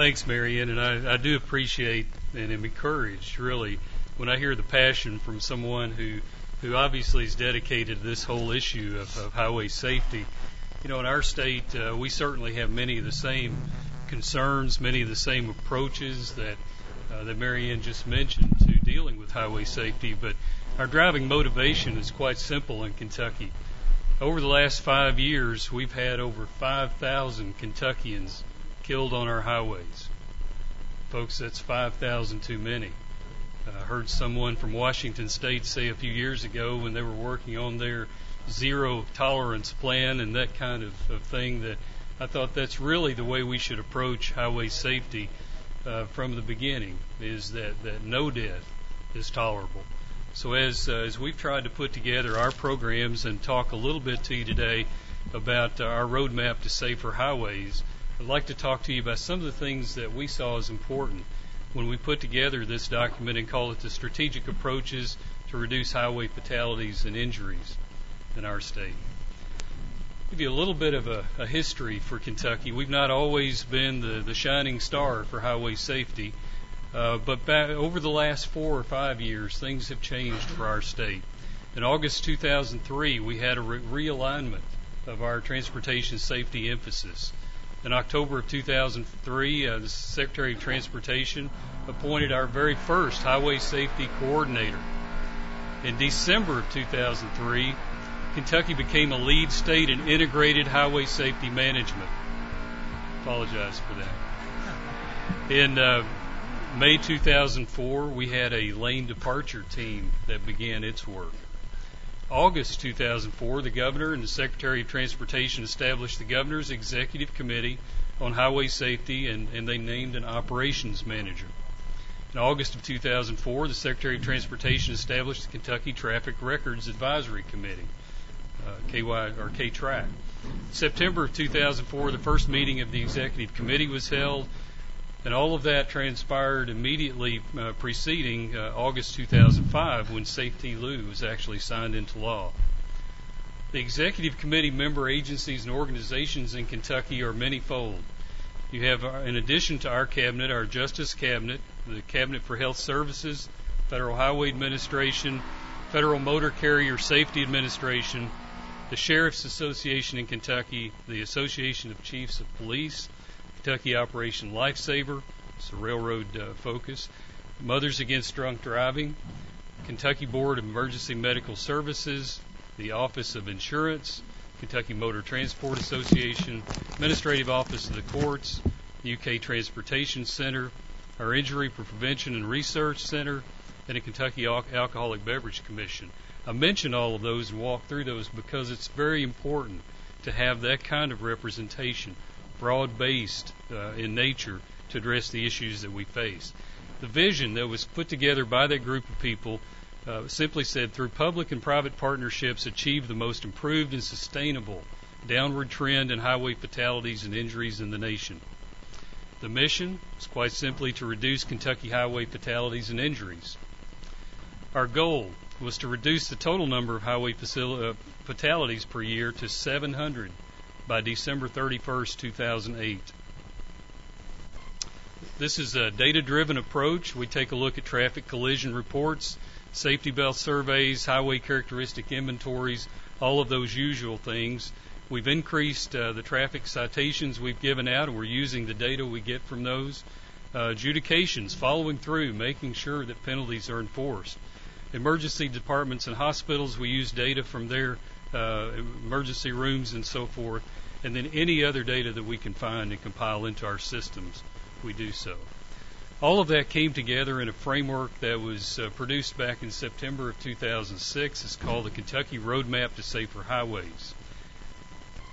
Thanks, Mary Ann, and I do appreciate and am encouraged, really, when I hear the passion from someone who obviously is dedicated to this whole issue of highway safety. You know, in our state, we certainly have many of the same concerns, many of the same approaches that Mary Ann just mentioned to dealing with highway safety, but our driving motivation is quite simple in Kentucky. Over the last 5 years, we've had over 5,000 Kentuckians killed on our highways. Folks, that's 5,000 too many. I heard someone from Washington State say a few years ago when they were working on their zero tolerance plan and that kind of thing that I thought that's really the way we should approach highway safety from the beginning, is that no death is tolerable. So as we've tried to put together our programs and talk a little bit to you today about our roadmap to safer highways, I'd like to talk to you about some of the things that we saw as important when we put together this document and call it the Strategic Approaches to Reduce Highway Fatalities and Injuries in our state. I'll give you a little bit of a history for Kentucky. We've not always been the shining star for highway safety, but over the last 4 or 5 years, things have changed for our state. In August 2003, we had a realignment of our transportation safety emphasis. In October of 2003, the Secretary of Transportation appointed our very first highway safety coordinator. In December of 2003, Kentucky became a lead state in integrated highway safety management. Apologize for that. In May 2004, we had a lane departure team that began its work. August 2004, the Governor and the Secretary of Transportation established the Governor's Executive Committee on Highway Safety, and they named an operations manager. In August of 2004, the Secretary of Transportation established the Kentucky Traffic Records Advisory Committee, KTRAC. September of 2004, the first meeting of the Executive Committee was held, and all of that transpired immediately preceding August 2005 when Safety Lou was actually signed into law. The Executive Committee member agencies and organizations in Kentucky are many-fold. You have, in addition to our cabinet, our Justice Cabinet, the Cabinet for Health Services, Federal Highway Administration, Federal Motor Carrier Safety Administration, the Sheriff's Association in Kentucky, the Association of Chiefs of Police, Kentucky Operation Lifesaver, it's a railroad focus, Mothers Against Drunk Driving, Kentucky Board of Emergency Medical Services, the Office of Insurance, Kentucky Motor Transport Association, Administrative Office of the Courts, the UK Transportation Center, our Injury Prevention and Research Center, and the Kentucky Alcoholic Beverage Commission. I mention all of those and walk through those because it's very important to have that kind of representation, broad-based in nature, to address the issues that we face. The vision that was put together by that group of people simply said, through public and private partnerships, achieve the most improved and sustainable downward trend in highway fatalities and injuries in the nation. The mission is quite simply to reduce Kentucky highway fatalities and injuries. Our goal was to reduce the total number of highway fatalities per year to 700 by December 31st, 2008. This is a data-driven approach. We take a look at traffic collision reports, safety belt surveys, highway characteristic inventories, all of those usual things. We've increased the traffic citations we've given out, and we're using the data we get from those. Adjudications, following through, making sure that penalties are enforced. Emergency departments and hospitals, we use data from their emergency rooms and so forth, and then any other data that we can find and compile into our systems, we do so. All of that came together in a framework that was produced back in September of 2006. It's called the Kentucky Roadmap to Safer Highways.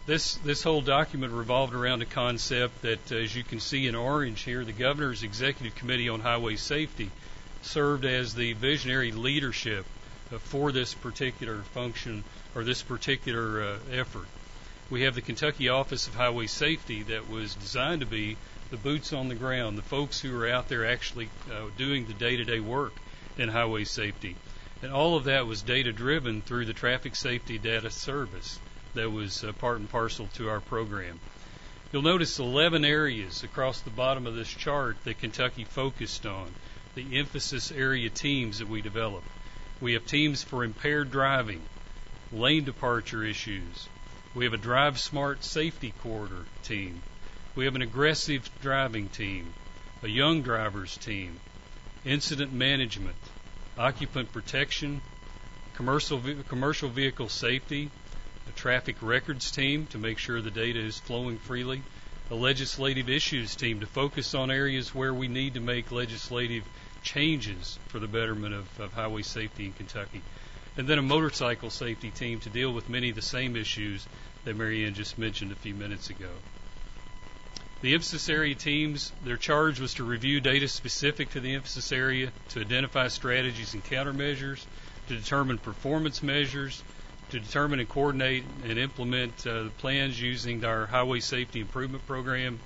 This whole document revolved around a concept that, as you can see in orange here, the Governor's Executive Committee on Highway Safety served as the visionary leadership for this particular function or this particular effort. We have the Kentucky Office of Highway Safety that was designed to be the boots on the ground, the folks who are out there actually doing the day-to-day work in highway safety. And all of that was data-driven through the Traffic Safety Data Service that was part and parcel to our program. You'll notice 11 areas across the bottom of this chart that Kentucky focused on, the emphasis area teams that we developed. We have teams for impaired driving, lane departure issues. We have a Drive Smart Safety Corridor team. We have an aggressive driving team, a young drivers team, incident management, occupant protection, commercial vehicle safety, a traffic records team to make sure the data is flowing freely, a legislative issues team to focus on areas where we need to make legislative changes for the betterment of highway safety in Kentucky, and then a motorcycle safety team to deal with many of the same issues that Mary Ann just mentioned a few minutes ago. The emphasis area teams, their charge was to review data specific to the emphasis area, to identify strategies and countermeasures, to determine performance measures, to determine and coordinate and implement plans using our Highway Safety Improvement Program,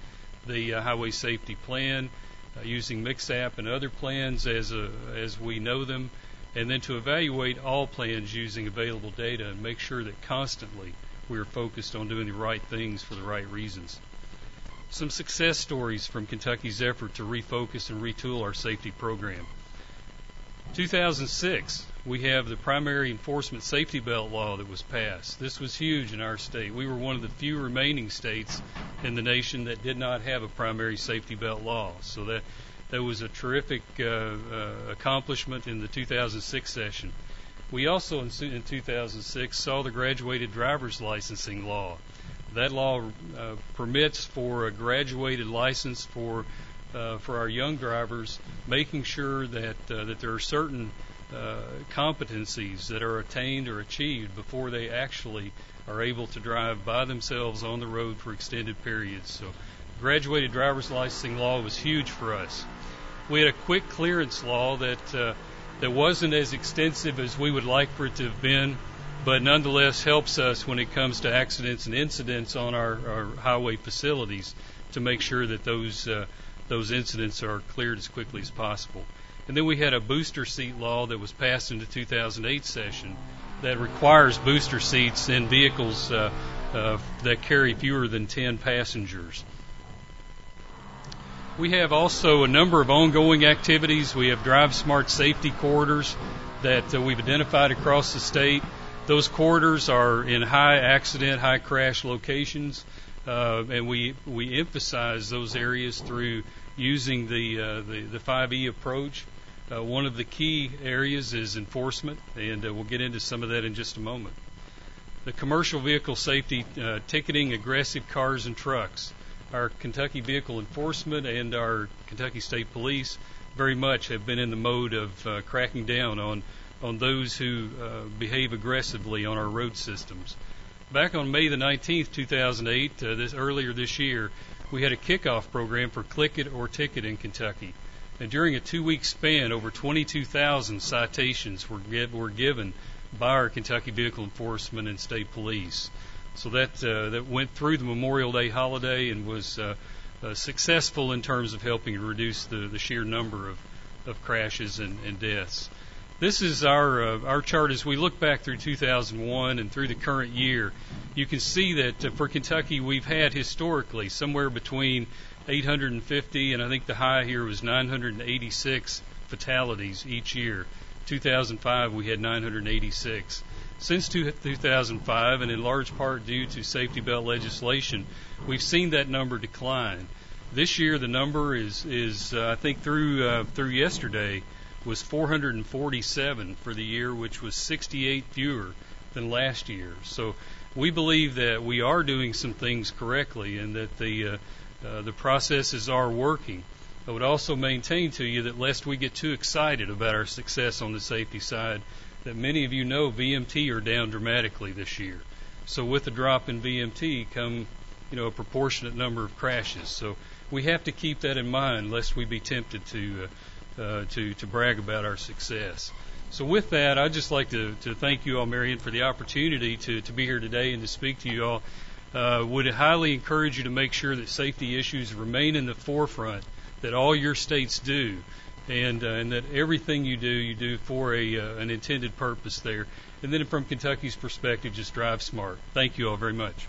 the Highway Safety Plan, using MixApp and other plans as we know them, and then to evaluate all plans using available data and make sure that constantly we are focused on doing the right things for the right reasons. Some success stories from Kentucky's effort to refocus and retool our safety program. 2006, we have the primary enforcement safety belt law that was passed. This was huge in our state. We were one of the few remaining states in the nation that did not have a primary safety belt law. So that was a terrific accomplishment in the 2006 session. We also, in 2006, saw the graduated driver's licensing law. That law permits for a graduated license for our young drivers, making sure that there are certain competencies that are attained or achieved before they actually are able to drive by themselves on the road for extended periods. So graduated driver's licensing law was huge for us. We had a quick clearance law that wasn't as extensive as we would like for it to have been, but nonetheless helps us when it comes to accidents and incidents on our highway facilities to make sure that those incidents are cleared as quickly as possible. And then we had a booster seat law that was passed in the 2008 session that requires booster seats in vehicles that carry fewer than 10 passengers. We have also a number of ongoing activities. We have Drive Smart Safety Corridors that we've identified across the state. Those corridors are in high accident, high crash locations, and we emphasize those areas through using the 5E approach. One of the key areas is enforcement, and we'll get into some of that in just a moment. The commercial vehicle safety, ticketing aggressive cars and trucks. Our Kentucky Vehicle Enforcement and our Kentucky State Police very much have been in the mode of cracking down on those who behave aggressively on our road systems. Back on May the 19th, 2008, earlier this year, we had a kickoff program for Click It or Ticket in Kentucky. And during a 2-week span, over 22,000 citations were given by our Kentucky Vehicle Enforcement and State Police. So that went through the Memorial Day holiday and was successful in terms of helping reduce the sheer number of crashes and deaths. This is our chart as we look back through 2001 and through the current year. You can see that for Kentucky we've had historically somewhere between 850 and I think the high here was 986 fatalities each year. 2005 we had 986. Since 2005, and in large part due to safety belt legislation, we've seen that number decline. This year the number is I think through yesterday, was 447 for the year, which was 68 fewer than last year. So we believe that we are doing some things correctly and that the processes are working. I would also maintain to you that lest we get too excited about our success on the safety side, that many of you know VMT are down dramatically this year. So with the drop in VMT come, a proportionate number of crashes. So we have to keep that in mind lest we be tempted to brag about our success. So with that, I'd just like to thank you all, Mary Ann, for the opportunity to be here today and to speak to you all. Would highly encourage you to make sure that safety issues remain in the forefront, that all your states do, and that everything you do for an intended purpose there. And then from Kentucky's perspective, just drive smart. Thank you all very much.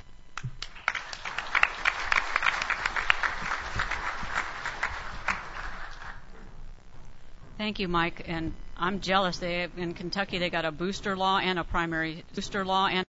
Thank you, Mike. And I'm jealous. In Kentucky, they got a booster law and a primary booster law and